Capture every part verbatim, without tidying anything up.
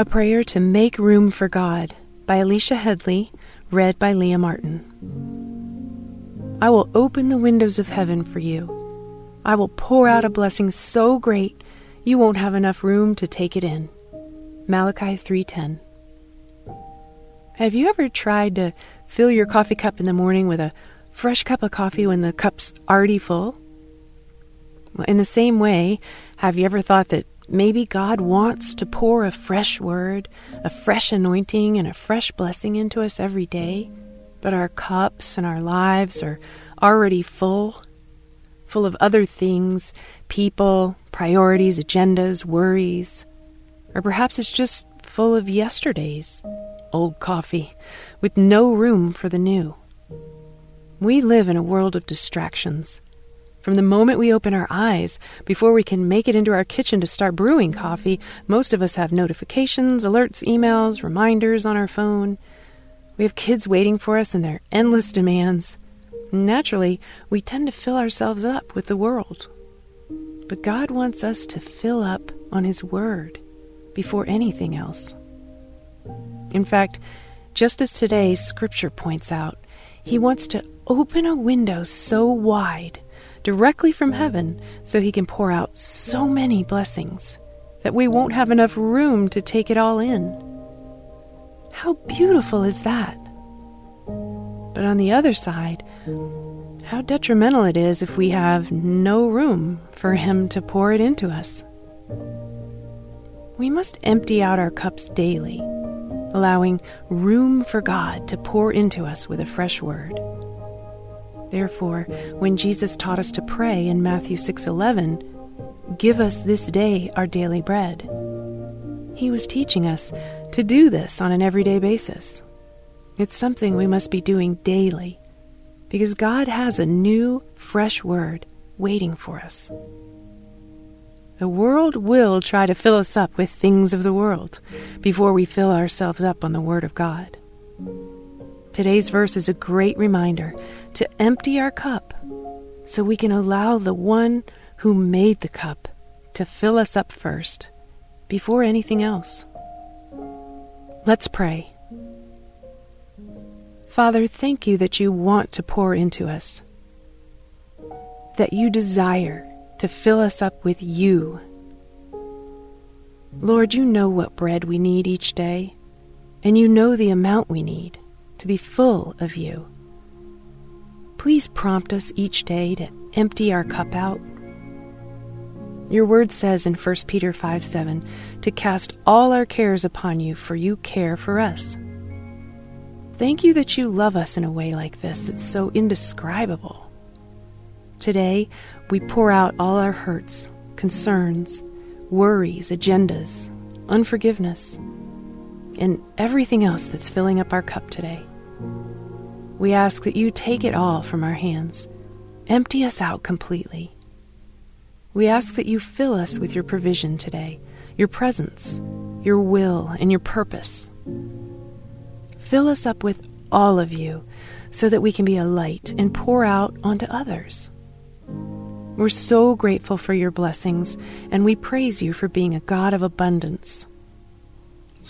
A Prayer to Make Room for God by Alicia Headley, read by Leah Martin. I will open the windows of heaven for you. I will pour out a blessing so great you won't have enough room to take it in. Malachi three ten. Have you ever tried to fill your coffee cup in the morning with a fresh cup of coffee when the cup's already full? Well, in the same way, have you ever thought that maybe God wants to pour a fresh word, a fresh anointing, and a fresh blessing into us every day, but our cups and our lives are already full, full of other things, people, priorities, agendas, worries, or perhaps it's just full of yesterday's old coffee with no room for the new. We live in a world of distractions. From the moment we open our eyes, before we can make it into our kitchen to start brewing coffee, most of us have notifications, alerts, emails, reminders on our phone. We have kids waiting for us and their endless demands. Naturally, we tend to fill ourselves up with the world. But God wants us to fill up on His Word before anything else. In fact, just as today Scripture points out, He wants to open a window so wide directly from heaven so He can pour out so many blessings that we won't have enough room to take it all in. How beautiful is that? But on the other side, how detrimental it is if we have no room for Him to pour it into us. We must empty out our cups daily, allowing room for God to pour into us with a fresh word. Therefore, when Jesus taught us to pray in Matthew six eleven, "Give us this day our daily bread," He was teaching us to do this on an everyday basis. It's something we must be doing daily, because God has a new, fresh word waiting for us. The world will try to fill us up with things of the world before we fill ourselves up on the Word of God. Today's verse is a great reminder to empty our cup so we can allow the one who made the cup to fill us up first, before anything else. Let's pray. Father, thank You that You want to pour into us, that You desire to fill us up with You. Lord, You know what bread we need each day, and You know the amount we need to be full of You. Please prompt us each day to empty our cup out. Your word says in First Peter five seven, to cast all our cares upon You, for You care for us. Thank You that You love us in a way like this that's so indescribable. Today, we pour out all our hurts, concerns, worries, agendas, unforgiveness, and everything else that's filling up our cup today. We ask that You take it all from our hands. Empty us out completely. We ask that You fill us with Your provision today, Your presence, Your will, and Your purpose. Fill us up with all of You so that we can be a light and pour out onto others. We're so grateful for Your blessings, and we praise You for being a God of abundance.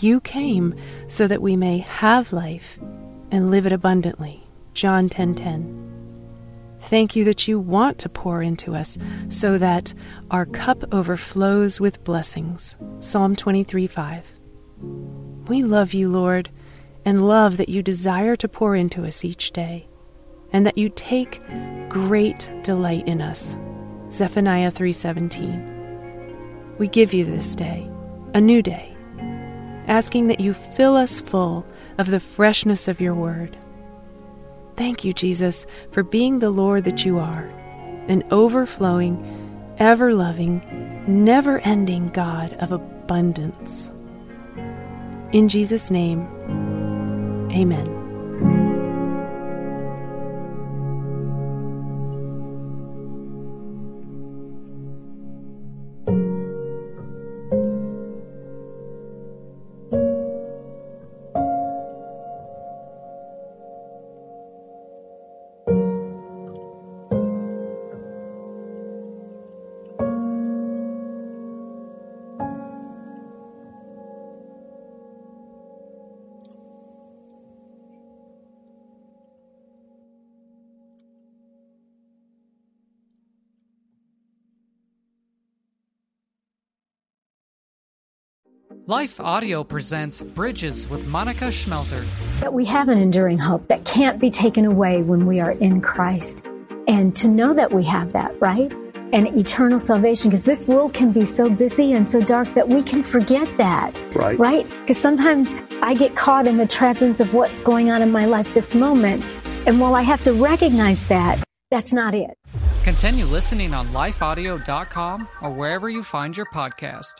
You came so that we may have life and live it abundantly. John ten ten. Thank You that You want to pour into us so that our cup overflows with blessings. Psalm twenty-three five. We love You, Lord, and love that You desire to pour into us each day, and that You take great delight in us. Zephaniah three seventeen. We give You this day, a new day, asking that You fill us full of the freshness of Your word. Thank You, Jesus, for being the Lord that You are, an overflowing, ever-loving, never-ending God of abundance. In Jesus' name, amen. Life Audio presents Bridges with Monica Schmelter. That we have an enduring hope that can't be taken away when we are in Christ. And to know that we have that, right? And eternal salvation, because this world can be so busy and so dark that we can forget that, right? Right? Because sometimes I get caught in the trappings of what's going on in my life this moment. And while I have to recognize that, that's not it. Continue listening on life audio dot com or wherever you find your podcast.